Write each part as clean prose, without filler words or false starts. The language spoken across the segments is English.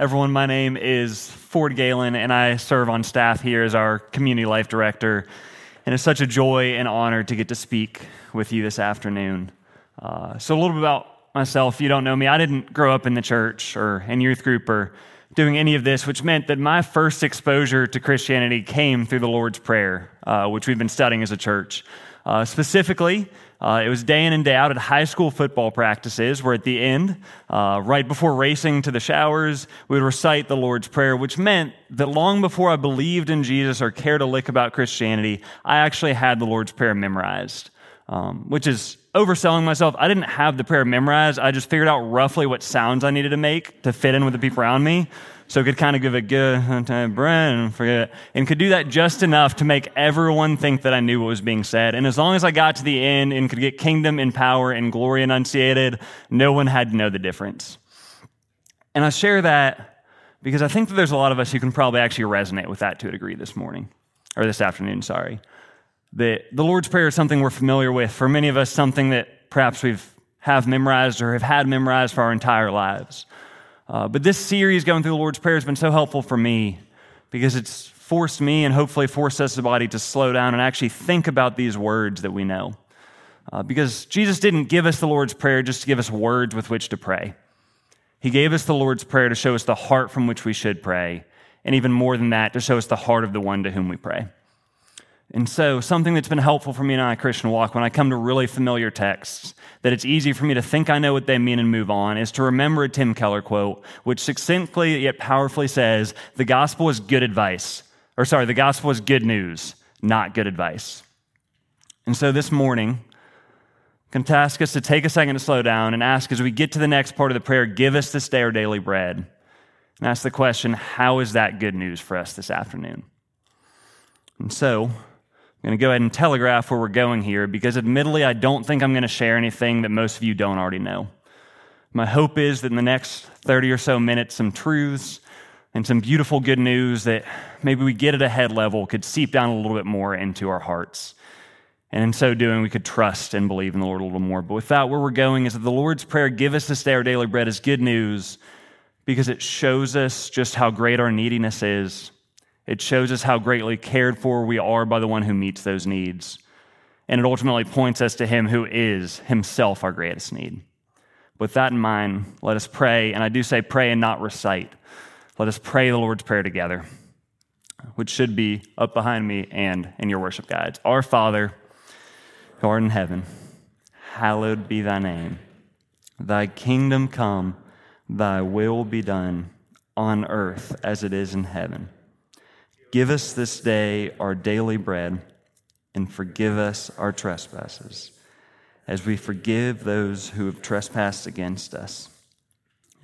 everyone, my name is Ford Galen, and I serve on staff here as our community life director. And it's such a joy and honor to get to speak with you this afternoon. So a little bit about myself. If you don't know me, I didn't grow up in the church or in youth group or doing any of this, which meant that my first exposure to Christianity came through the Lord's Prayer, which we've been studying as a church. Specifically, it was day in and day out at high school football practices where at the end, right before racing to the showers, we would recite the Lord's Prayer, which meant that long before I believed in Jesus or cared a lick about Christianity, I actually had the Lord's Prayer memorized, which is overselling myself. I didn't have the prayer memorized. I just figured out roughly what sounds I needed to make to fit in with the people around me. So I could kind of give a good and forget it, and could do that just enough to make everyone think that I knew what was being said. And as long as I got to the end and could get kingdom and power and glory enunciated, no one had to know the difference. And I share that because I think that there's a lot of us who can probably actually resonate with that to a degree this morning, or this afternoon, sorry. The Lord's Prayer is something we're familiar with. For many of us, something that perhaps we have memorized or have had memorized for our entire lives. But this series going through the Lord's Prayer has been so helpful for me because it's forced me and hopefully forced us as a body to slow down and actually think about these words that we know. Because Jesus didn't give us the Lord's Prayer just to give us words with which to pray. He gave us the Lord's Prayer to show us the heart from which we should pray, and even more than that, to show us the heart of the one to whom we pray. And so something that's been helpful for me in my Christian walk when I come to really familiar texts, that it's easy for me to think I know what they mean and move on, is to remember a Tim Keller quote, which succinctly yet powerfully says, the gospel is good news, not good advice. And so this morning, I'm going to ask us to take a second to slow down and ask as we get to the next part of the prayer, give us this day our daily bread. And ask the question, how is that good news for us this afternoon? And so I'm going to go ahead and telegraph where we're going here because admittedly, I don't think I'm going to share anything that most of you don't already know. My hope is that in the next 30 or so minutes, some truths and some beautiful good news that maybe we get at a head level could seep down a little bit more into our hearts. And in so doing, we could trust and believe in the Lord a little more. But with that, where we're going is that the Lord's Prayer, give us this day our daily bread, is good news because it shows us just how great our neediness is. It shows us how greatly cared for we are by the one who meets those needs. And it ultimately points us to him who is himself our greatest need. With that in mind, let us pray. And I do say pray and not recite. Let us pray the Lord's Prayer together, which should be up behind me and in your worship guides. Our Father, who art in heaven, hallowed be thy name. Thy kingdom come, thy will be done on earth as it is in heaven. Give us this day our daily bread, and forgive us our trespasses, as we forgive those who have trespassed against us.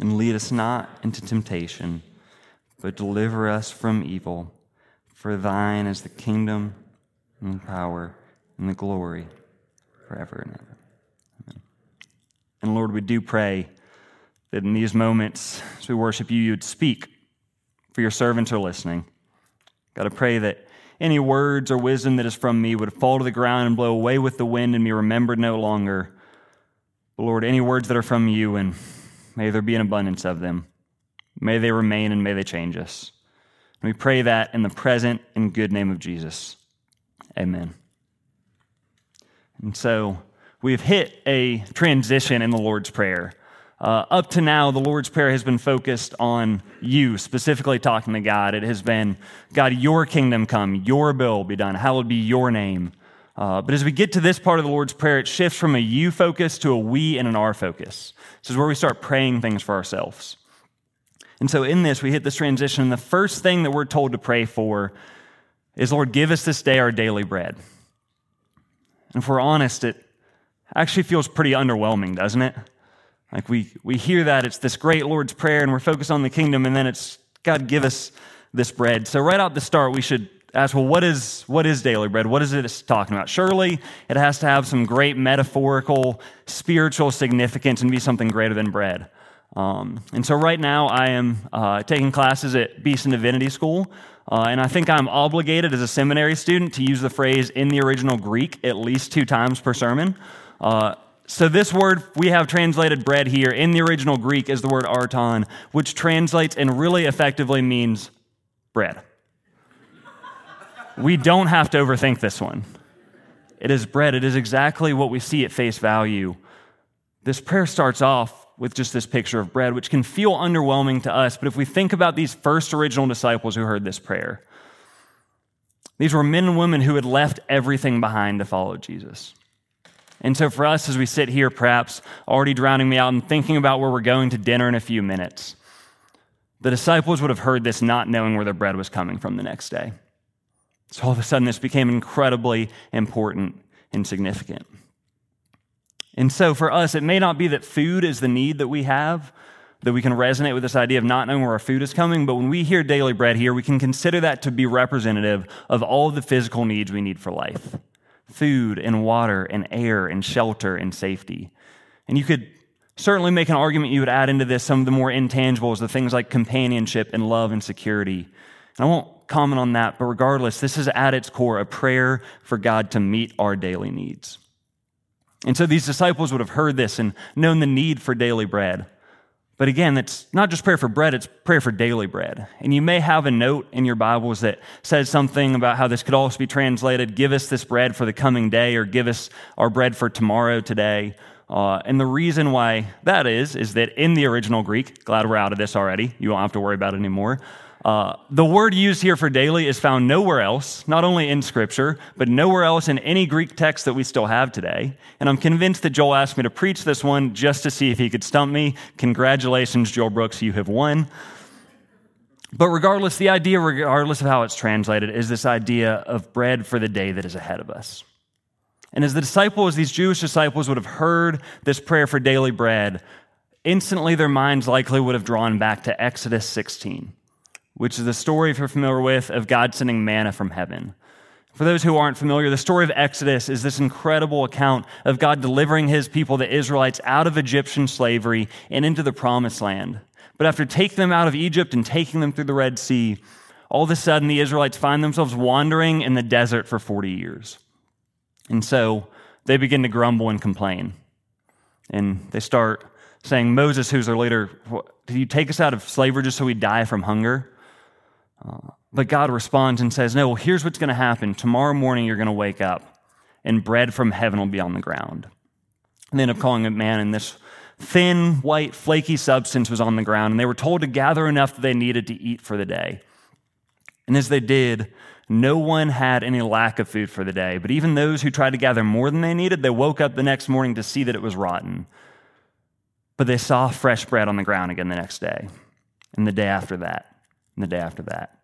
And lead us not into temptation, but deliver us from evil. For thine is the kingdom, and the power, and the glory, forever and ever. Amen. And Lord, we do pray that in these moments, as we worship you, you'd speak, for your servants are listening. God, I pray that any words or wisdom that is from me would fall to the ground and blow away with the wind and be remembered no longer. But Lord, any words that are from you, and may there be an abundance of them. May they remain and may they change us. And we pray that in the present and good name of Jesus. Amen. And so we've hit a transition in the Lord's Prayer. Up to now, the Lord's Prayer has been focused on you, specifically talking to God. It has been, God, your kingdom come, your will be done, hallowed be your name. But as we get to this part of the Lord's Prayer, it shifts from a you focus to a we and an our focus. This is where we start praying things for ourselves. And so in this, we hit this transition, and the first thing that we're told to pray for is, Lord, give us this day our daily bread. And if we're honest, it actually feels pretty underwhelming, doesn't it? Like we hear that, it's this great Lord's Prayer, and we're focused on the kingdom, and then it's, God, give us this bread. So right out the start, we should ask, well, what is daily bread? What is it talking about? Surely it has to have some great metaphorical, spiritual significance and be something greater than bread. And so right now, I am taking classes at Beeson Divinity School, and I think I'm obligated as a seminary student to use the phrase in the original Greek at least 2 times per sermon. So this word we have translated bread here in the original Greek is the word arton, which translates and really effectively means bread. We don't have to overthink this one. It is bread. It is exactly what we see at face value. This prayer starts off with just this picture of bread, which can feel underwhelming to us, but if we think about these first original disciples who heard this prayer, these were men and women who had left everything behind to follow Jesus. And so for us, as we sit here, perhaps already drowning me out and thinking about where we're going to dinner in a few minutes, the disciples would have heard this not knowing where their bread was coming from the next day. So all of a sudden, this became incredibly important and significant. And so for us, it may not be that food is the need that we have, that we can resonate with this idea of not knowing where our food is coming, but when we hear daily bread here, we can consider that to be representative of all of the physical needs we need for life. Food and water and air and shelter and safety. And you could certainly make an argument you would add into this some of the more intangibles, the things like companionship and love and security. And I won't comment on that, but regardless, this is at its core a prayer for God to meet our daily needs. And so these disciples would have heard this and known the need for daily bread. But again, it's not just prayer for bread, it's prayer for daily bread. And you may have a note in your Bibles that says something about how this could also be translated, give us this bread for the coming day, or give us our bread for tomorrow today. And the reason why that is that in the original Greek, glad we're out of this already, you won't have to worry about it anymore, the word used here for daily is found nowhere else, not only in Scripture, but nowhere else in any Greek text that we still have today. And I'm convinced that Joel asked me to preach this one just to see if he could stump me. Congratulations, Joel Brooks, you have won. But regardless, the idea, regardless of how it's translated, is this idea of bread for the day that is ahead of us. And as the disciples, these Jewish disciples would have heard this prayer for daily bread, instantly their minds likely would have drawn back to Exodus 16. Which is the story, if you're familiar with, of God sending manna from heaven. For those who aren't familiar, the story of Exodus is this incredible account of God delivering his people, the Israelites, out of Egyptian slavery and into the Promised Land. But after taking them out of Egypt and taking them through the Red Sea, all of a sudden the Israelites find themselves wandering in the desert for 40 years. And so they begin to grumble and complain. And they start saying, Moses, who's their leader, did you take us out of slavery just so we die from hunger? But God responds and says, no, well, here's what's going to happen. Tomorrow morning you're going to wake up, and bread from heaven will be on the ground. And they end up calling it manna, and this thin, white, flaky substance was on the ground, and they were told to gather enough that they needed to eat for the day. And as they did, no one had any lack of food for the day, but even those who tried to gather more than they needed, they woke up the next morning to see that it was rotten. But they saw fresh bread on the ground again the next day, and the day after that. And the day after that.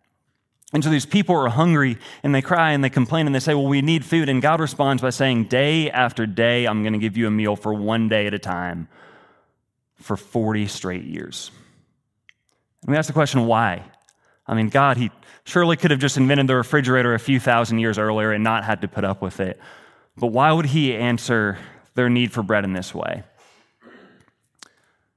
And so these people are hungry, and they cry, and they complain, and they say, well, we need food. And God responds by saying, day after day, I'm going to give you a meal for one day at a time for 40 straight years. And we ask the question, why? I mean, God, he surely could have just invented the refrigerator a few thousand years earlier and not had to put up with it. But why would he answer their need for bread in this way?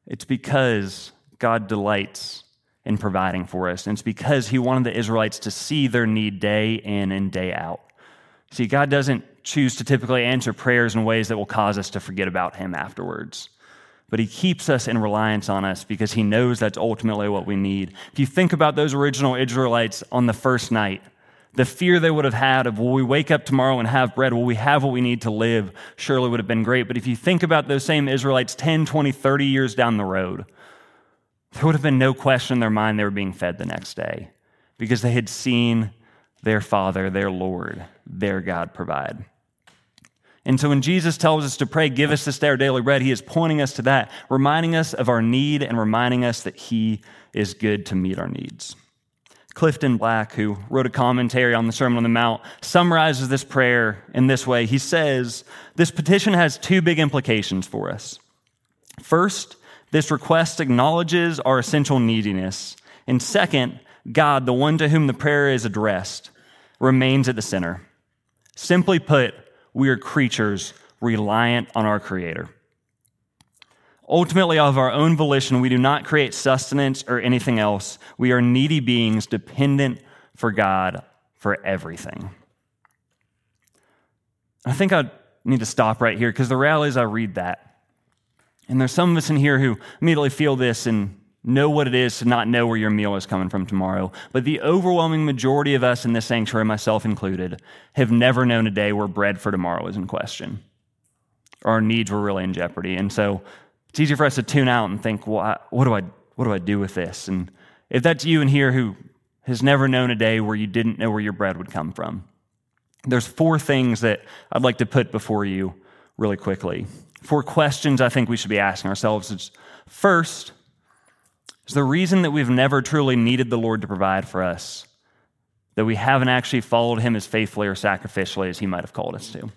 It's because God delights in providing for us. And it's because he wanted the Israelites to see their need day in and day out. See, God doesn't choose to typically answer prayers in ways that will cause us to forget about him afterwards. But he keeps us in reliance on us because he knows that's ultimately what we need. If you think about those original Israelites on the first night, the fear they would have had of, will we wake up tomorrow and have bread? Will we have what we need to live? Surely would have been great. But if you think about those same Israelites 10, 20, 30 years down the road, there would have been no question in their mind they were being fed the next day because they had seen their Father, their Lord, their God provide. And so when Jesus tells us to pray, give us this day our daily bread, he is pointing us to that, reminding us of our need and reminding us that he is good to meet our needs. Clifton Black, who wrote a commentary on the Sermon on the Mount, summarizes this prayer in this way. He says, this petition has two big implications for us. First, this request acknowledges our essential neediness. And second, God, the one to whom the prayer is addressed, remains at the center. Simply put, we are creatures reliant on our Creator. Ultimately, of our own volition, we do not create sustenance or anything else. We are needy beings dependent for God for everything. I think I'd need to stop right here, because the reality is I read that. And there's some of us in here who immediately feel this and know what it is to not know where your meal is coming from tomorrow. But the overwhelming majority of us in this sanctuary, myself included, have never known a day where bread for tomorrow is in question. Our needs were really in jeopardy. And so it's easier for us to tune out and think, well, what do I do with this? And if that's you in here who has never known a day where you didn't know where your bread would come from, there's four things that I'd like to put before you really quickly. Four questions I think we should be asking ourselves is, first, is the reason that we've never truly needed the Lord to provide for us that we haven't actually followed him as faithfully or sacrificially as he might have called us to?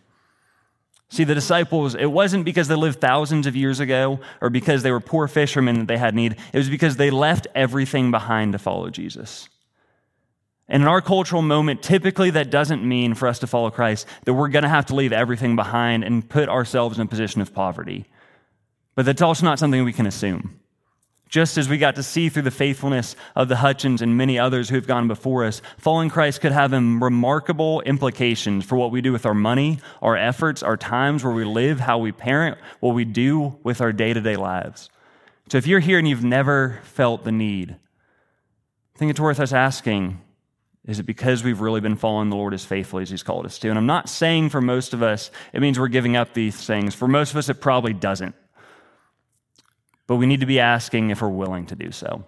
See, the disciples, it wasn't because they lived thousands of years ago or because they were poor fishermen that they had need. It was because they left everything behind to follow Jesus. And in our cultural moment, typically that doesn't mean for us to follow Christ that we're going to have to leave everything behind and put ourselves in a position of poverty. But that's also not something we can assume. Just as we got to see through the faithfulness of the Hutchins and many others who have gone before us, following Christ could have remarkable implications for what we do with our money, our efforts, our times, where we live, how we parent, what we do with our day-to-day lives. So if you're here and you've never felt the need, I think it's worth us asking, is it because we've really been following the Lord as faithfully as he's called us to? And I'm not saying for most of us, it means we're giving up these things. For most of us, it probably doesn't. But we need to be asking if we're willing to do so.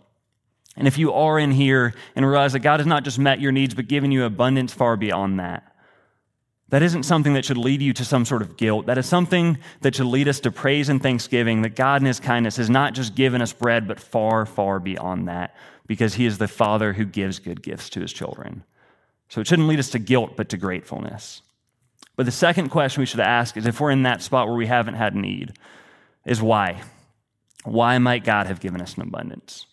And if you are in here and realize that God has not just met your needs, but given you abundance far beyond that, that isn't something that should lead you to some sort of guilt. That is something that should lead us to praise and thanksgiving that God in his kindness has not just given us bread, but far, far beyond that, because he is the Father who gives good gifts to his children. So it shouldn't lead us to guilt, but to gratefulness. But the second question we should ask is, if we're in that spot where we haven't had need, is why? Why might God have given us an abundance?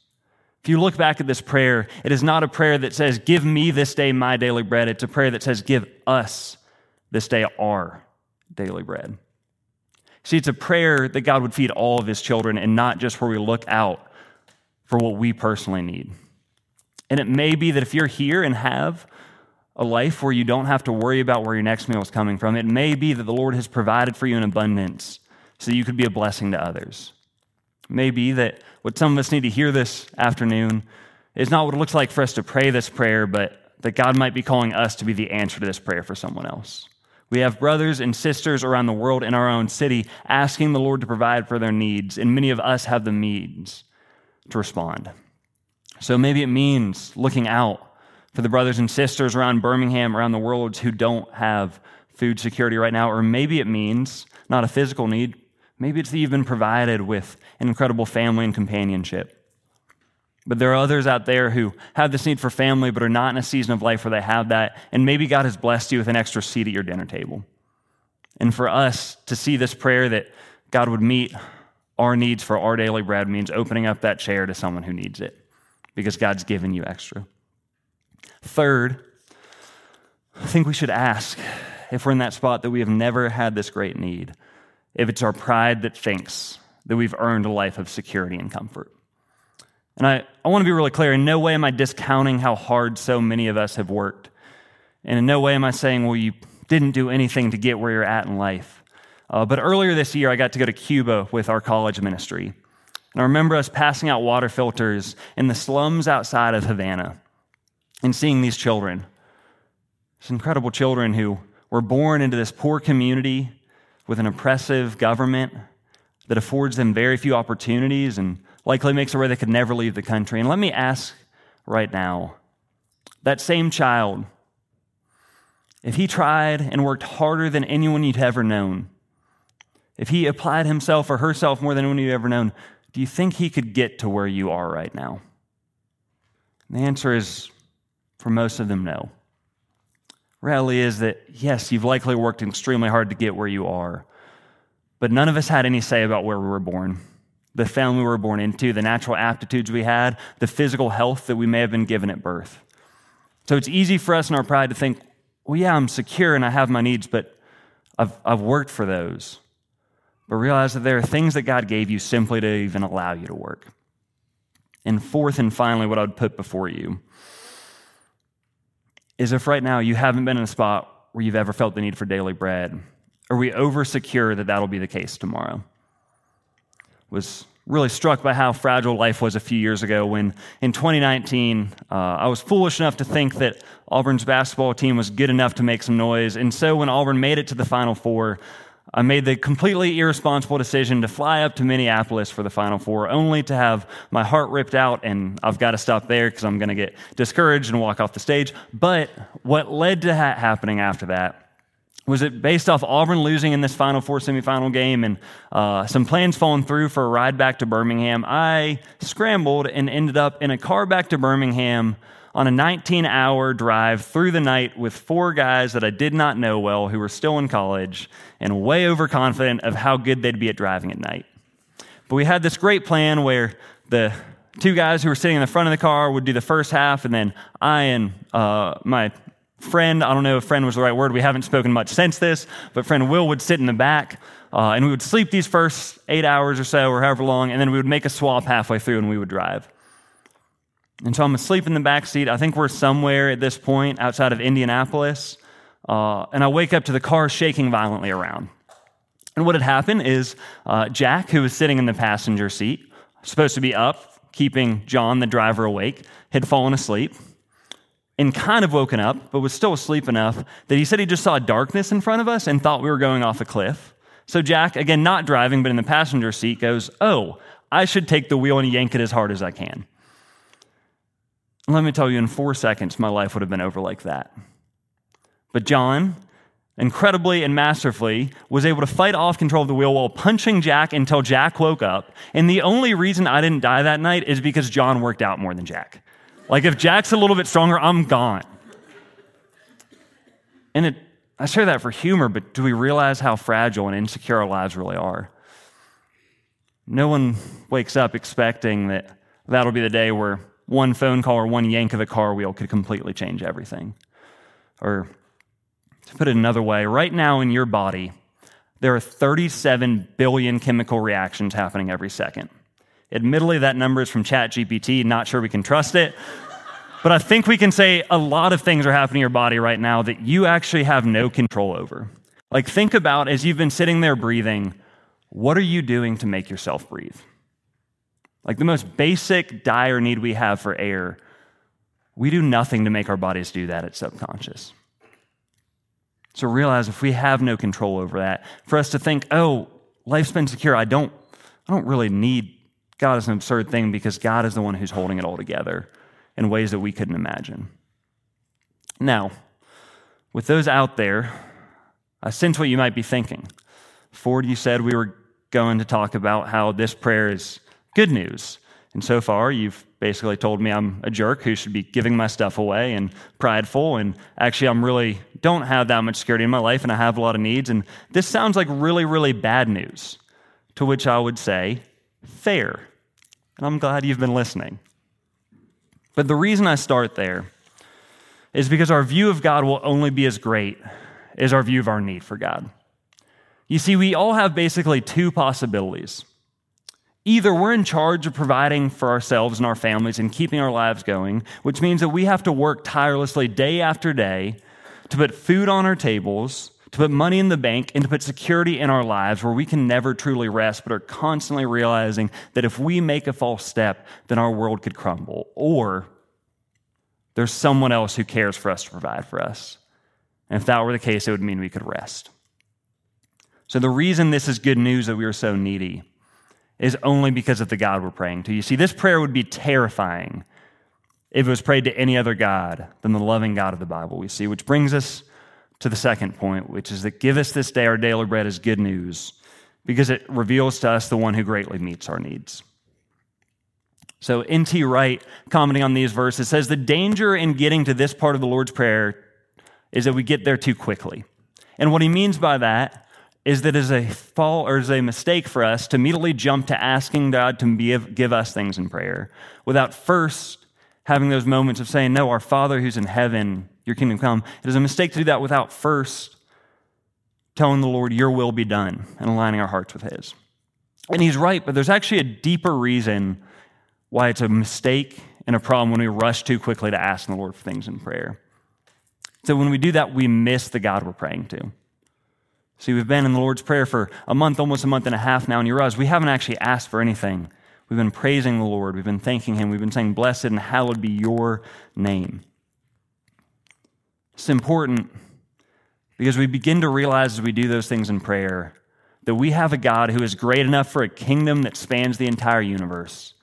If you look back at this prayer, it is not a prayer that says, give me this day my daily bread. It's a prayer that says, give us this day our daily bread. See, it's a prayer that God would feed all of his children and not just where we look out for what we personally need. And it may be that if you're here and have a life where you don't have to worry about where your next meal is coming from, it may be that the Lord has provided for you in abundance so that you could be a blessing to others. Maybe that what some of us need to hear this afternoon is not what it looks like for us to pray this prayer, but that God might be calling us to be the answer to this prayer for someone else. We have brothers and sisters around the world in our own city asking the Lord to provide for their needs, and many of us have the means to respond. So maybe it means looking out for the brothers and sisters around Birmingham, around the world, who don't have food security right now, or maybe it means not a physical need. Maybe it's that you've been provided with an incredible family and companionship. But there are others out there who have this need for family but are not in a season of life where they have that, and maybe God has blessed you with an extra seat at your dinner table. And for us to see this prayer that God would meet our needs for our daily bread means opening up that chair to someone who needs it because God's given you extra. Third, I think we should ask if we're in that spot that we have never had this great need, if it's our pride that thinks that we've earned a life of security and comfort. And I want to be really clear, in no way am I discounting how hard so many of us have worked. And in no way am I saying, well, you didn't do anything to get where you're at in life. But earlier this year, I got to go to Cuba with our college ministry. And I remember us passing out water filters in the slums outside of Havana and seeing these children, these incredible children who were born into this poor community with an oppressive government that affords them very few opportunities and likely makes it where they could never leave the country. And let me ask right now, that same child, if he tried and worked harder than anyone you'd ever known, if he applied himself or herself more than anyone you'd ever known, do you think he could get to where you are right now? And the answer is, for most of them, no. Reality is that, yes, you've likely worked extremely hard to get where you are, but none of us had any say about where we were born, the family we were born into, the natural aptitudes we had, the physical health that we may have been given at birth. So it's easy for us in our pride to think, well, yeah, I'm secure and I have my needs, but I've worked for those. But realize that there are things that God gave you simply to even allow you to work. And fourth and finally, what I would put before you is if right now you haven't been in a spot where you've ever felt the need for daily bread, Are we over-secure that that'll be the case tomorrow? Was really struck by how fragile life was a few years ago when in 2019, I was foolish enough to think that Auburn's basketball team was good enough to make some noise. And so when Auburn made it to the Final Four, I made the completely irresponsible decision to fly up to Minneapolis for the Final Four, only to have my heart ripped out, and I've got to stop there because I'm going to get discouraged and walk off the stage. But what led to that happening after that was it based off Auburn losing in this Final Four semifinal game and some plans falling through for a ride back to Birmingham, I scrambled and ended up in a car back to Birmingham on a 19-hour drive through the night with four guys that I did not know well who were still in college and way overconfident of how good they'd be at driving at night. But we had this great plan where the two guys who were sitting in the front of the car would do the first half, and then I and my friend, I don't know if friend was the right word, we haven't spoken much since this, but friend Will would sit in the back, and we would sleep these first 8 hours or so or however long, and then we would make a swap halfway through and we would drive. And so I'm asleep in the back seat. I think we're somewhere at this point outside of Indianapolis, and I wake up to the car shaking violently around. And what had happened is Jack, who was sitting in the passenger seat, supposed to be up, keeping John, the driver, awake, had fallen asleep and kind of woken up, but was still asleep enough that he said he just saw darkness in front of us and thought we were going off a cliff. So Jack, again, not driving, but in the passenger seat, goes, "Oh, I should take the wheel and yank it as hard as I can." And let me tell you, in 4 seconds, my life would have been over like that. But John, incredibly and masterfully, was able to fight off control of the wheel while punching Jack until Jack woke up. And the only reason I didn't die that night is because John worked out more than Jack. Like, if Jack's a little bit stronger, I'm gone. And I share that for humor, but do we realize how fragile and insecure our lives really are? No one wakes up expecting that that'll be the day where one phone call or one yank of a car wheel could completely change everything. Or to put it another way, right now in your body, there are 37 billion chemical reactions happening every second. Admittedly, that number is from ChatGPT. Not sure we can trust it. But I think we can say a lot of things are happening in your body right now that you actually have no control over. Like, think about, as you've been sitting there breathing, what are you doing to make yourself breathe? Like, the most basic dire need we have for air, we do nothing to make our bodies do that. It's subconscious. So realize if we have no control over that, for us to think, oh, life's been secure, I don't really need God is an absurd thing, because God is the one who's holding it all together in ways that we couldn't imagine. Now, with those out there, I sense what you might be thinking. Ford, you said we were going to talk about how this prayer is good news. And so far, you've basically told me I'm a jerk who should be giving my stuff away and prideful, and actually I'm really don't have that much security in my life, and I have a lot of needs. And this sounds like really, really bad news, to which I would say, fair. And I'm glad you've been listening. But the reason I start there is because our view of God will only be as great as our view of our need for God. You see, we all have basically two possibilities. Either we're in charge of providing for ourselves and our families and keeping our lives going, which means that we have to work tirelessly day after day to put food on our tables, to put money in the bank, and to put security in our lives where we can never truly rest, but are constantly realizing that if we make a false step, then our world could crumble. Or there's someone else who cares for us to provide for us. And if that were the case, it would mean we could rest. So the reason this is good news that we are so needy is only because of the God we're praying to. You see, this prayer would be terrifying if it was prayed to any other God than the loving God of the Bible we see, which brings us to the second point, which is that give us this day our daily bread is good news because it reveals to us the one who greatly meets our needs. So N.T. Wright, commenting on these verses, says the danger in getting to this part of the Lord's Prayer is that we get there too quickly. And what he means by that is that it is a mistake for us to immediately jump to asking God to give us things in prayer without first having those moments of saying, no, our Father who's in heaven, your kingdom come. It is a mistake to do that without first telling the Lord, your will be done, and aligning our hearts with his. And he's right, but there's actually a deeper reason why it's a mistake and a problem when we rush too quickly to ask the Lord for things in prayer. So when we do that, we miss the God we're praying to. See, we've been in the Lord's Prayer for a month, almost a month and a half now, and you realize we haven't actually asked for anything. We've been praising the Lord. We've been thanking Him. We've been saying, blessed and hallowed be your name. It's important because we begin to realize as we do those things in prayer that we have a God who is great enough for a kingdom that spans the entire universe,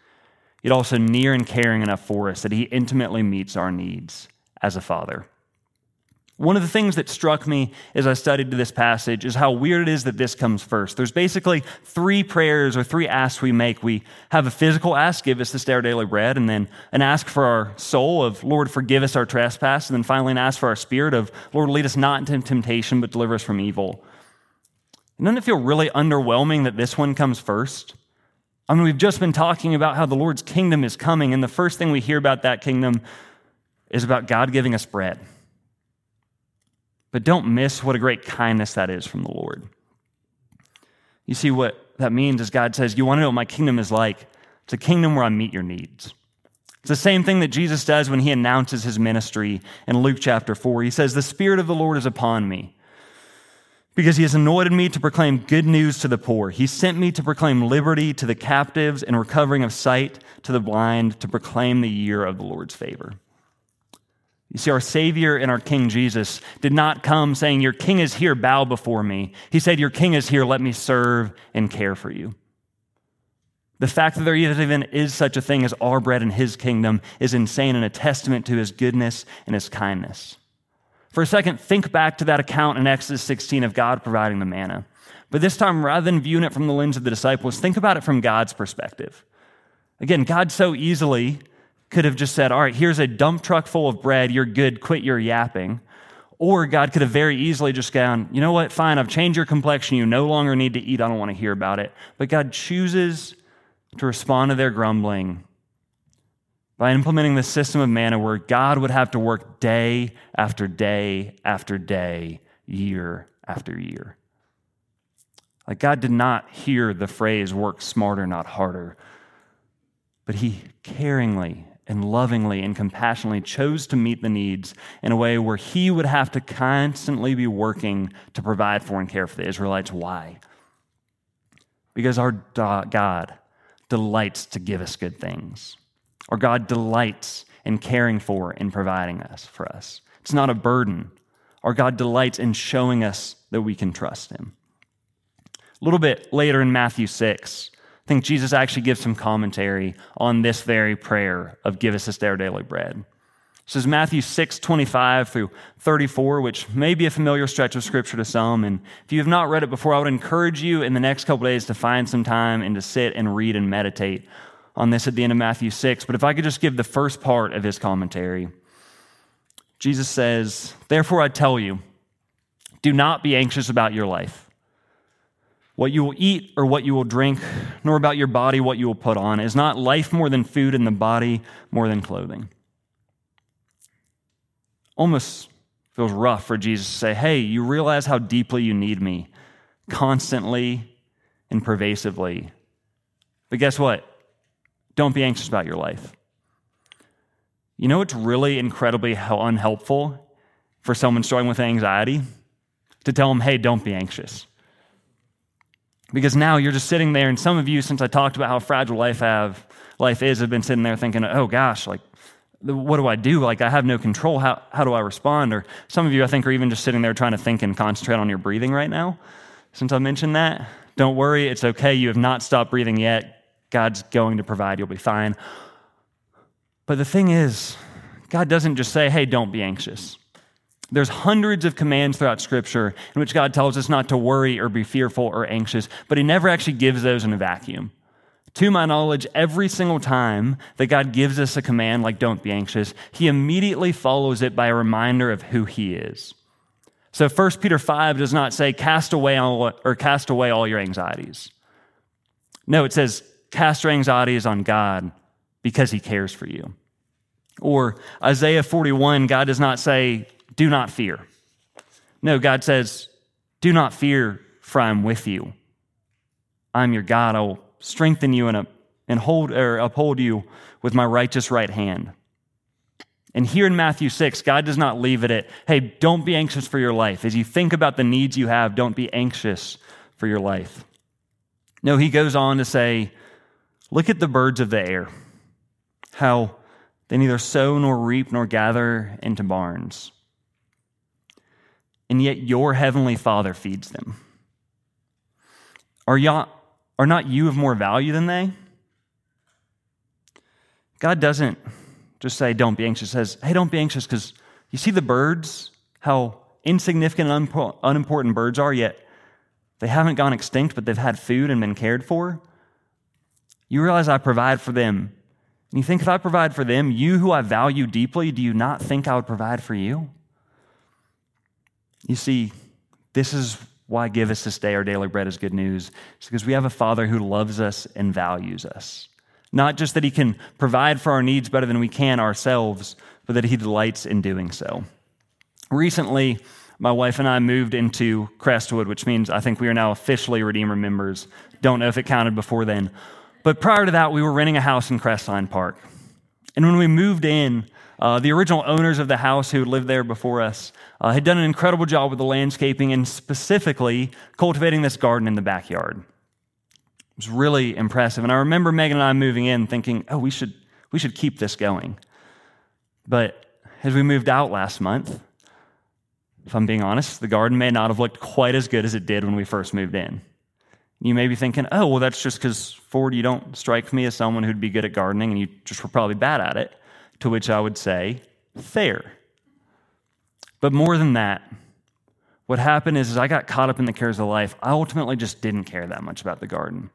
yet also near and caring enough for us that He intimately meets our needs as a Father. One of the things that struck me as I studied this passage is how weird it is that this comes first. There's basically three prayers or three asks we make. We have a physical ask, give us this day our daily bread, and then an ask for our soul of, Lord, forgive us our trespass, and then finally an ask for our spirit of, Lord, lead us not into temptation, but deliver us from evil. And doesn't it feel really underwhelming that this one comes first? I mean, we've just been talking about how the Lord's kingdom is coming, and the first thing we hear about that kingdom is about God giving us bread. But don't miss what a great kindness that is from the Lord. You see, what that means is God says, you want to know what my kingdom is like? It's a kingdom where I meet your needs. It's the same thing that Jesus does when he announces his ministry in Luke chapter 4. He says, the Spirit of the Lord is upon me because he has anointed me to proclaim good news to the poor. He sent me to proclaim liberty to the captives and recovering of sight to the blind, to proclaim the year of the Lord's favor. You see, our Savior and our King Jesus did not come saying, your King is here, bow before me. He said, your King is here, let me serve and care for you. The fact that there even is such a thing as our bread in his kingdom is insane and a testament to his goodness and his kindness. For a second, think back to that account in Exodus 16 of God providing the manna. But this time, rather than viewing it from the lens of the disciples, think about it from God's perspective. Again, God so easily could have just said, all right, here's a dump truck full of bread, you're good, quit your yapping. Or God could have very easily just gone, you know what, fine, I've changed your complexion, you no longer need to eat, I don't want to hear about it. But God chooses to respond to their grumbling by implementing this system of manna where God would have to work day after day after day, year after year. Like God did not hear the phrase, work smarter, not harder, but he caringly and lovingly and compassionately chose to meet the needs in a way where he would have to constantly be working to provide for and care for the Israelites. Why? Because our God delights to give us good things. Our God delights in caring for and providing us for us. It's not a burden. Our God delights in showing us that we can trust him. A little bit later in Matthew 6, I think Jesus actually gives some commentary on this very prayer of give us this day our daily bread. This is Matthew 6:25 through 34, which may be a familiar stretch of scripture to some. And if you have not read it before, I would encourage you in the next couple days to find some time and to sit and read and meditate on this at the end of Matthew 6. But if I could just give the first part of his commentary. Jesus says, therefore I tell you, do not be anxious about your life, what you will eat or what you will drink, nor about your body what you will put on. Is not life more than food and the body more than clothing? Almost feels rough for Jesus to say, hey, you realize how deeply you need me, constantly and pervasively. But guess what? Don't be anxious about your life. You know what's really incredibly unhelpful for someone struggling with anxiety? To tell them, hey, don't be anxious. Because now you're just sitting there, and some of you, since I talked about how fragile life is, have been sitting there thinking, oh gosh, like, what do I do? Like, I have no control. How do I respond? Or some of you, I think, are even just sitting there trying to think and concentrate on your breathing right now. Since I mentioned that, don't worry, it's okay. You have not stopped breathing yet. God's going to provide. You'll be fine. But the thing is, God doesn't just say, hey, don't be anxious. There's hundreds of commands throughout Scripture in which God tells us not to worry or be fearful or anxious, but he never actually gives those in a vacuum. To my knowledge, every single time that God gives us a command like don't be anxious, he immediately follows it by a reminder of who he is. So 1 Peter 5 does not say cast away all your anxieties. No, it says cast your anxieties on God because he cares for you. Or Isaiah 41, God does not say, do not fear. No, God says, do not fear, for I am with you. I am your God. I will strengthen you and uphold you with my righteous right hand. And here in Matthew 6, God does not leave it at, hey, don't be anxious for your life. As you think about the needs you have, don't be anxious for your life. No, he goes on to say, look at the birds of the air, how they neither sow nor reap nor gather into barns. And yet your heavenly Father feeds them. Are not you of more value than they? God doesn't just say, don't be anxious. He says, hey, don't be anxious because you see the birds, how insignificant and unimportant birds are, yet they haven't gone extinct, but they've had food and been cared for. You realize I provide for them. And you think if I provide for them, you who I value deeply, do you not think I would provide for you? You see, this is why give us this day our daily bread is good news. It's because we have a Father who loves us and values us. Not just that he can provide for our needs better than we can ourselves, but that he delights in doing so. Recently, my wife and I moved into Crestwood, which means I think we are now officially Redeemer members. Don't know if it counted before then. But prior to that, we were renting a house in Crestline Park. And when we moved in, the original owners of the house who lived there before us had done an incredible job with the landscaping and specifically cultivating this garden in the backyard. It was really impressive. And I remember Megan and I moving in thinking, oh, we should keep this going. But as we moved out last month, if I'm being honest, the garden may not have looked quite as good as it did when we first moved in. You may be thinking, oh, well, that's just because, Ford, you don't strike me as someone who'd be good at gardening and you just were probably bad at it, to which I would say, fair. But more than that, what happened is I got caught up in the cares of life. I ultimately just didn't care that much about the garden.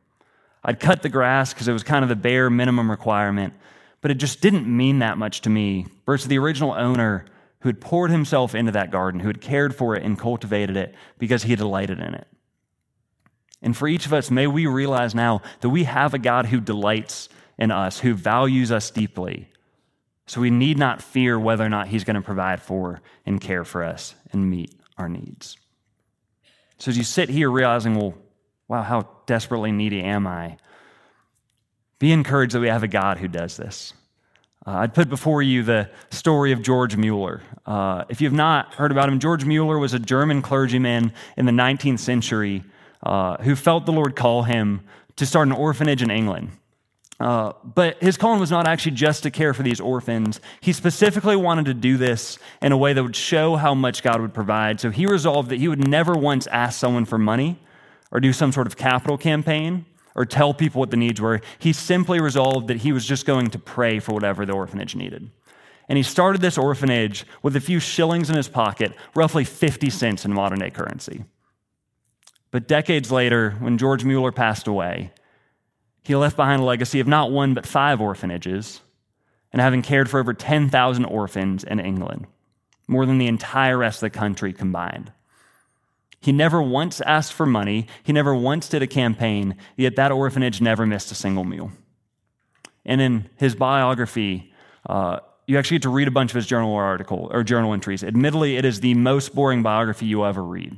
I'd cut the grass because it was kind of the bare minimum requirement, but it just didn't mean that much to me versus the original owner who had poured himself into that garden, who had cared for it and cultivated it because he delighted in it. And for each of us, may we realize now that we have a God who delights in us, who values us deeply. So we need not fear whether or not he's going to provide for and care for us and meet our needs. So as you sit here realizing, well, wow, how desperately needy am I? Be encouraged that we have a God who does this. I'd put before you the story of George Mueller. If you've not heard about him, George Mueller was a German clergyman in the 19th century who felt the Lord call him to start an orphanage in England. But his calling was not actually just to care for these orphans. He specifically wanted to do this in a way that would show how much God would provide. So he resolved that he would never once ask someone for money or do some sort of capital campaign or tell people what the needs were. He simply resolved that he was just going to pray for whatever the orphanage needed. And he started this orphanage with a few shillings in his pocket, roughly 50 cents in modern day currency. But decades later, when George Mueller passed away, he left behind a legacy of not one, but 5 orphanages, and having cared for over 10,000 orphans in England, more than the entire rest of the country combined. He never once asked for money. He never once did a campaign, yet that orphanage never missed a single meal. And in his biography, you actually get to read a bunch of his journal entries. Admittedly, it is the most boring biography you'll ever read,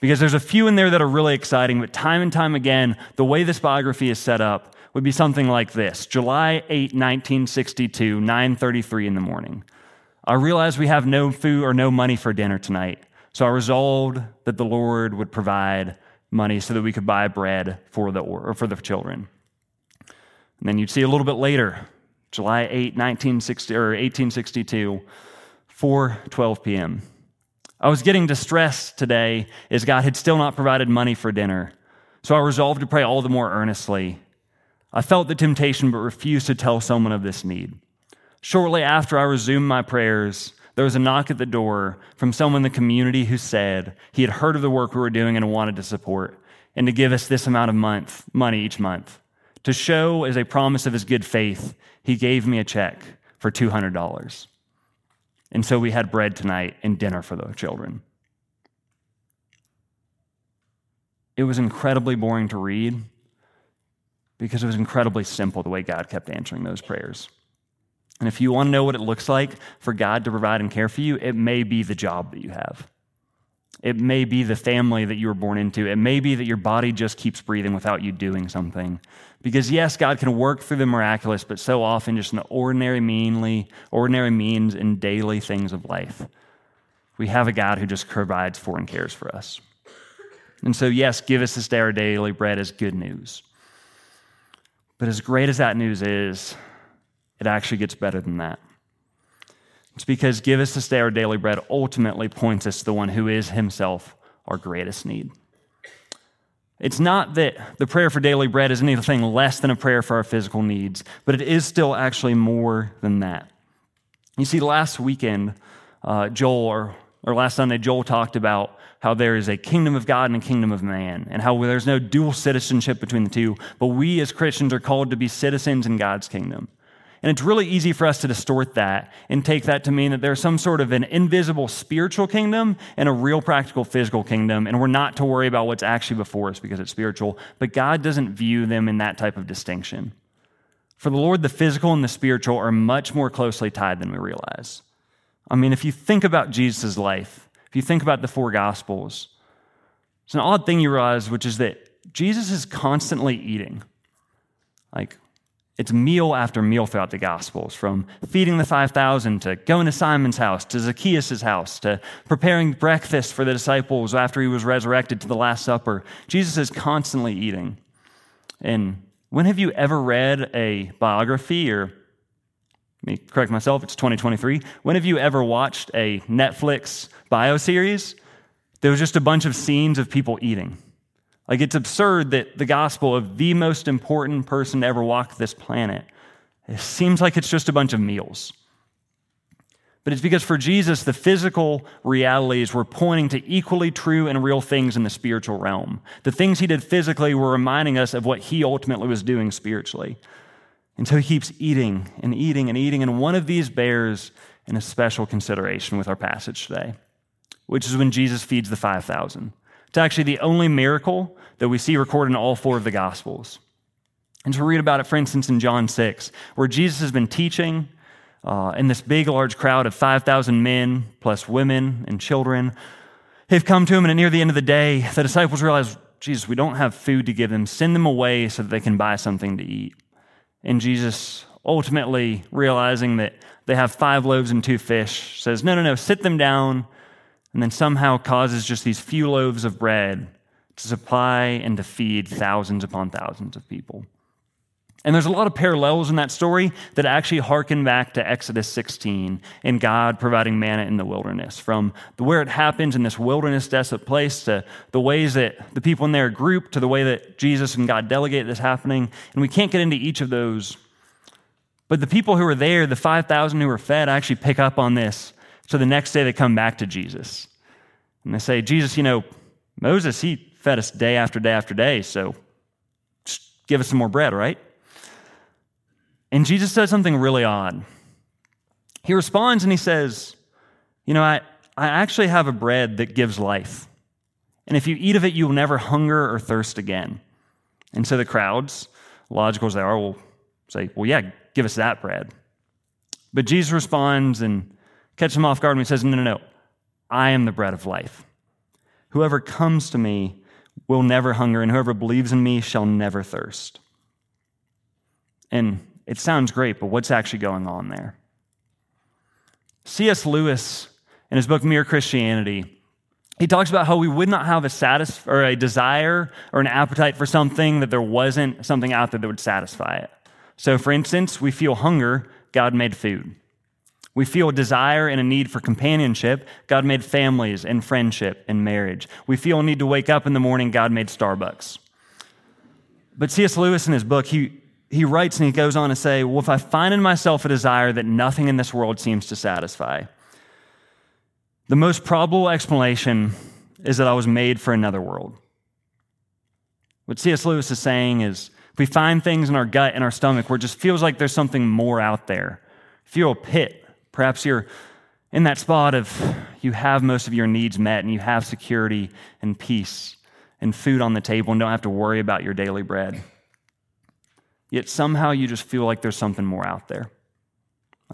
because there's a few in there that are really exciting, but time and time again, the way this biography is set up would be something like this. July 8, 1962, 9:33 in the morning. I realized we have no food or no money for dinner tonight, so I resolved that the Lord would provide money so that we could buy bread for the children. And then you'd see a little bit later, July 8, 1862, 4:12 p.m., I was getting distressed today as God had still not provided money for dinner, so I resolved to pray all the more earnestly. I felt the temptation but refused to tell someone of this need. Shortly after I resumed my prayers, there was a knock at the door from someone in the community who said he had heard of the work we were doing and wanted to support and to give us this amount of money each month. To show as a promise of his good faith, he gave me a check for $200. And so we had bread tonight and dinner for the children. It was incredibly boring to read because it was incredibly simple the way God kept answering those prayers. And if you want to know what it looks like for God to provide and care for you, it may be the job that you have. It may be the family that you were born into. It may be that your body just keeps breathing without you doing something. Because yes, God can work through the miraculous, but so often just in the ordinary means and daily things of life. We have a God who just provides for and cares for us. And so yes, give us this day our daily bread is good news. But as great as that news is, it actually gets better than that. It's because give us this day our daily bread ultimately points us to the one who is himself our greatest need. It's not that the prayer for daily bread is anything less than a prayer for our physical needs, but it is still actually more than that. You see, last weekend, last Sunday, Joel talked about how there is a kingdom of God and a kingdom of man, and how there's no dual citizenship between the two, but we as Christians are called to be citizens in God's kingdom. And it's really easy for us to distort that and take that to mean that there's some sort of an invisible spiritual kingdom and a real practical physical kingdom, and we're not to worry about what's actually before us because it's spiritual. But God doesn't view them in that type of distinction. For the Lord, the physical and the spiritual are much more closely tied than we realize. I mean, if you think about Jesus' life, if you think about the four Gospels, it's an odd thing you realize, which is that Jesus is constantly eating. It's meal after meal throughout the Gospels, from feeding the 5,000 to going to Simon's house, to Zacchaeus' house, to preparing breakfast for the disciples after he was resurrected, to the Last Supper. Jesus is constantly eating. And when have you ever read a biography, or let me correct myself, it's 2023, when have you ever watched a Netflix bio series? There was just a bunch of scenes of people eating. It's absurd that the gospel of the most important person to ever walk this planet, it seems like it's just a bunch of meals. But it's because for Jesus, the physical realities were pointing to equally true and real things in the spiritual realm. The things he did physically were reminding us of what he ultimately was doing spiritually. And so he keeps eating and eating and eating, and one of these bears in a special consideration with our passage today, which is when Jesus feeds the 5,000. It's actually the only miracle that we see recorded in all four of the Gospels. And to read about it, for instance, in John 6, where Jesus has been teaching, and this big, large crowd of 5,000 men, plus women and children, have come to him, and near the end of the day, the disciples realize, Jesus, we don't have food to give them. Send them away so that they can buy something to eat. And Jesus, ultimately realizing that they have 5 loaves and 2 fish, says, no, sit them down, and then somehow causes just these few loaves of bread to supply and to feed thousands upon thousands of people. And there's a lot of parallels in that story that actually harken back to Exodus 16 and God providing manna in the wilderness, from where it happens in this wilderness desolate place to the ways that the people in there are grouped, to the way that Jesus and God delegate this happening. And we can't get into each of those. But the people who are there, the 5,000 who were fed, actually pick up on this. So the next day they come back to Jesus and they say, Jesus, Moses, he fed us day after day after day, so just give us some more bread, right? And Jesus says something really odd. He responds and he says, I actually have a bread that gives life. And if you eat of it, you will never hunger or thirst again. And so the crowds, logical as they are, will say, yeah, give us that bread. But Jesus responds and catch him off guard, and he says, no, I am the bread of life. Whoever comes to me will never hunger, and whoever believes in me shall never thirst. And it sounds great, but what's actually going on there? C.S. Lewis, in his book Mere Christianity, he talks about how we would not have a desire or an appetite for something that there wasn't something out there that would satisfy it. So, for instance, we feel hunger, God made food. We feel a desire and a need for companionship. God made families and friendship and marriage. We feel a need to wake up in the morning. God made Starbucks. But C.S. Lewis in his book, he writes and he goes on to say, if I find in myself a desire that nothing in this world seems to satisfy, the most probable explanation is that I was made for another world. What C.S. Lewis is saying is, if we find things in our gut and our stomach where it just feels like there's something more out there, feel a pit. Perhaps you're in that spot of you have most of your needs met and you have security and peace and food on the table and don't have to worry about your daily bread. Yet somehow you just feel like there's something more out there.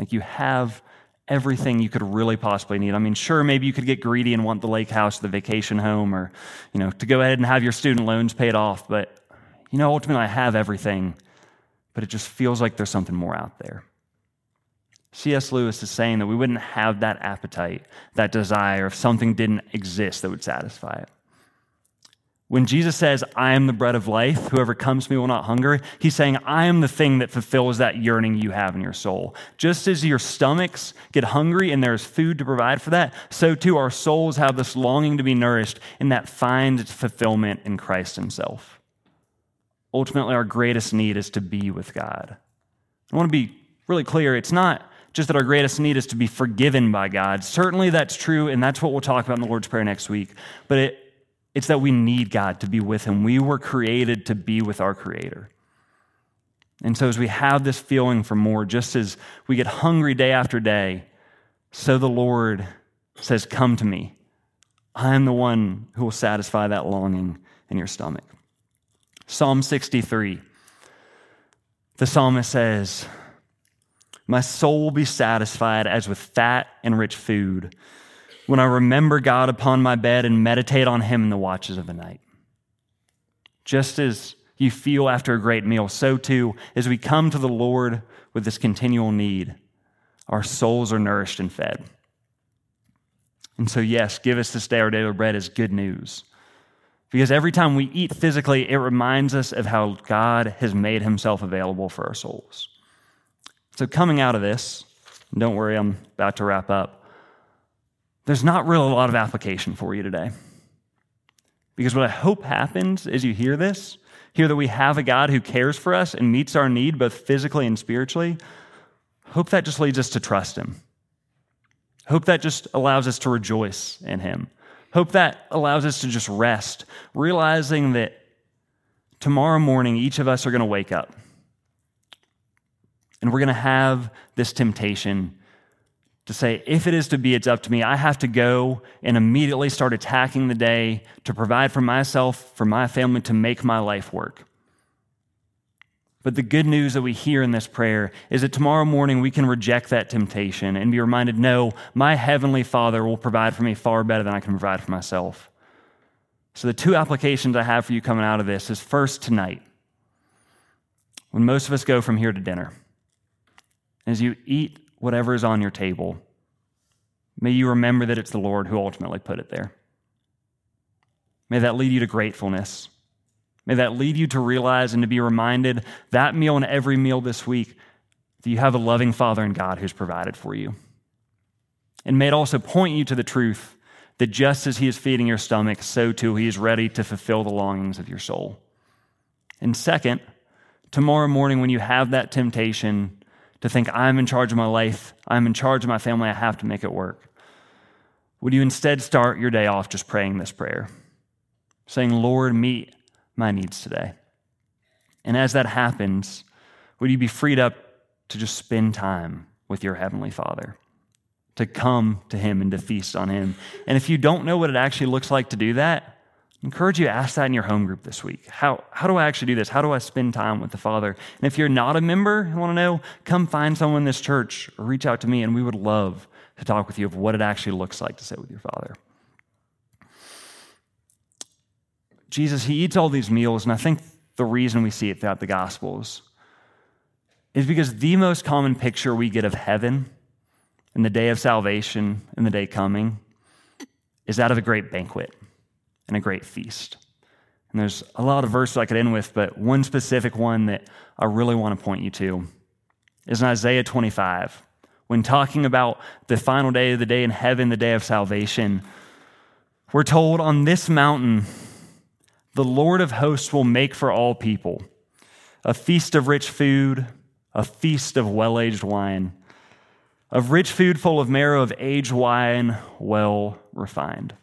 You have everything you could really possibly need. I mean, sure, maybe you could get greedy and want the lake house, the vacation home, or, you know, to go ahead and have your student loans paid off. But, you know, ultimately I have everything, but it just feels like there's something more out there. C.S. Lewis is saying that we wouldn't have that appetite, that desire, if something didn't exist that would satisfy it. When Jesus says, I am the bread of life, whoever comes to me will not hunger, he's saying, I am the thing that fulfills that yearning you have in your soul. Just as your stomachs get hungry and there's food to provide for that, so too our souls have this longing to be nourished, and that finds its fulfillment in Christ himself. Ultimately, our greatest need is to be with God. I want to be really clear, it's not just that our greatest need is to be forgiven by God. Certainly that's true, and that's what we'll talk about in the Lord's Prayer next week. But it's that we need God to be with him. We were created to be with our Creator. And so as we have this feeling for more, just as we get hungry day after day, so the Lord says, come to me. I am the one who will satisfy that longing in your stomach. Psalm 63, the psalmist says, my soul will be satisfied as with fat and rich food when I remember God upon my bed and meditate on him in the watches of the night. Just as you feel after a great meal, so too, as we come to the Lord with this continual need, our souls are nourished and fed. And so, yes, give us this day our daily bread is good news. Because every time we eat physically, it reminds us of how God has made himself available for our souls. So coming out of this, and don't worry, I'm about to wrap up, there's not really a lot of application for you today. Because what I hope happens is you hear this, hear that we have a God who cares for us and meets our need both physically and spiritually. Hope that just leads us to trust him. Hope that just allows us to rejoice in him. Hope that allows us to just rest, realizing that tomorrow morning each of us are going to wake up. And we're going to have this temptation to say, if it is to be, it's up to me. I have to go and immediately start attacking the day to provide for myself, for my family, to make my life work. But the good news that we hear in this prayer is that tomorrow morning we can reject that temptation and be reminded, no, my heavenly Father will provide for me far better than I can provide for myself. So the two applications I have for you coming out of this is first, tonight, when most of us go from here to dinner, as you eat whatever is on your table, may you remember that it's the Lord who ultimately put it there. May that lead you to gratefulness. May that lead you to realize and to be reminded that meal and every meal this week that you have a loving Father in God who's provided for you. And may it also point you to the truth that just as he is feeding your stomach, so too he is ready to fulfill the longings of your soul. And second, tomorrow morning when you have that temptation to think, I'm in charge of my life, I'm in charge of my family, I have to make it work, would you instead start your day off just praying this prayer, saying, Lord, meet my needs today? And as that happens, would you be freed up to just spend time with your Heavenly Father, to come to him and to feast on him? And if you don't know what it actually looks like to do that, I encourage you to ask that in your home group this week. How do I actually do this? How do I spend time with the Father? And if you're not a member and want to know, come find someone in this church or reach out to me, and we would love to talk with you of what it actually looks like to sit with your Father. Jesus, he eats all these meals, and I think the reason we see it throughout the Gospels is because the most common picture we get of heaven and the day of salvation and the day coming is that of a great banquet and a great feast. And there's a lot of verses I could end with, but one specific one that I really want to point you to is in Isaiah 25. When talking about the final day, the day in heaven, the day of salvation, we're told on this mountain, the Lord of hosts will make for all people a feast of rich food, a feast of well-aged wine, of rich food full of marrow, of aged wine well refined.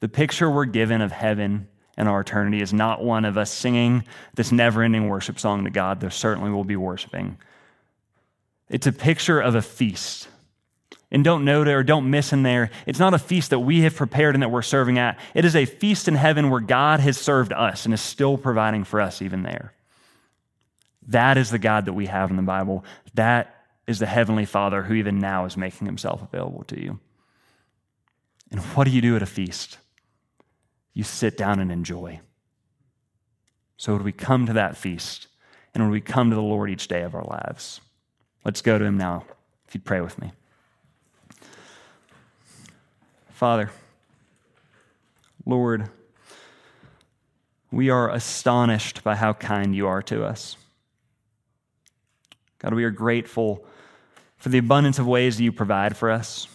The picture we're given of heaven and our eternity is not one of us singing this never-ending worship song to God, though certainly we'll be worshiping. It's a picture of a feast. And don't note it or don't miss in there, it's not a feast that we have prepared and that we're serving at. It is a feast in heaven where God has served us and is still providing for us even there. That is the God that we have in the Bible. That is the Heavenly Father who even now is making himself available to you. And what do you do at a feast? You sit down and enjoy. So would we come to that feast, and would we come to the Lord each day of our lives? Let's go to him now, if you'd pray with me. Father, Lord, we are astonished by how kind you are to us. God, we are grateful for the abundance of ways that you provide for us.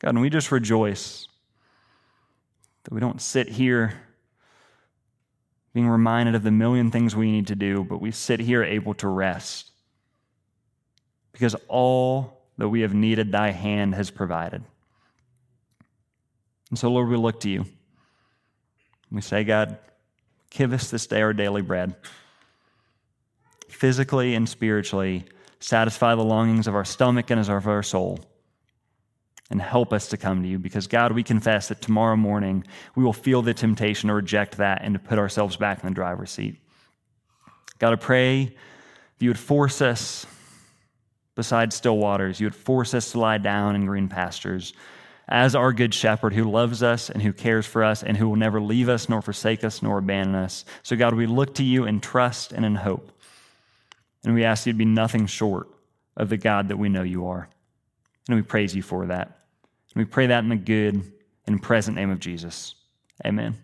God, and we just rejoice that we don't sit here being reminded of the million things we need to do, but we sit here able to rest because all that we have needed, thy hand has provided. And so, Lord, we look to you. We say, God, give us this day our daily bread. Physically and spiritually, satisfy the longings of our stomach and of our soul. And help us to come to you because, God, we confess that tomorrow morning we will feel the temptation to reject that and to put ourselves back in the driver's seat. God, I pray that you would force us beside still waters. You would force us to lie down in green pastures as our good shepherd who loves us and who cares for us and who will never leave us nor forsake us nor abandon us. So, God, we look to you in trust and in hope. And we ask you to be nothing short of the God that we know you are. And we praise you for that. And we pray that in the good and present name of Jesus. Amen.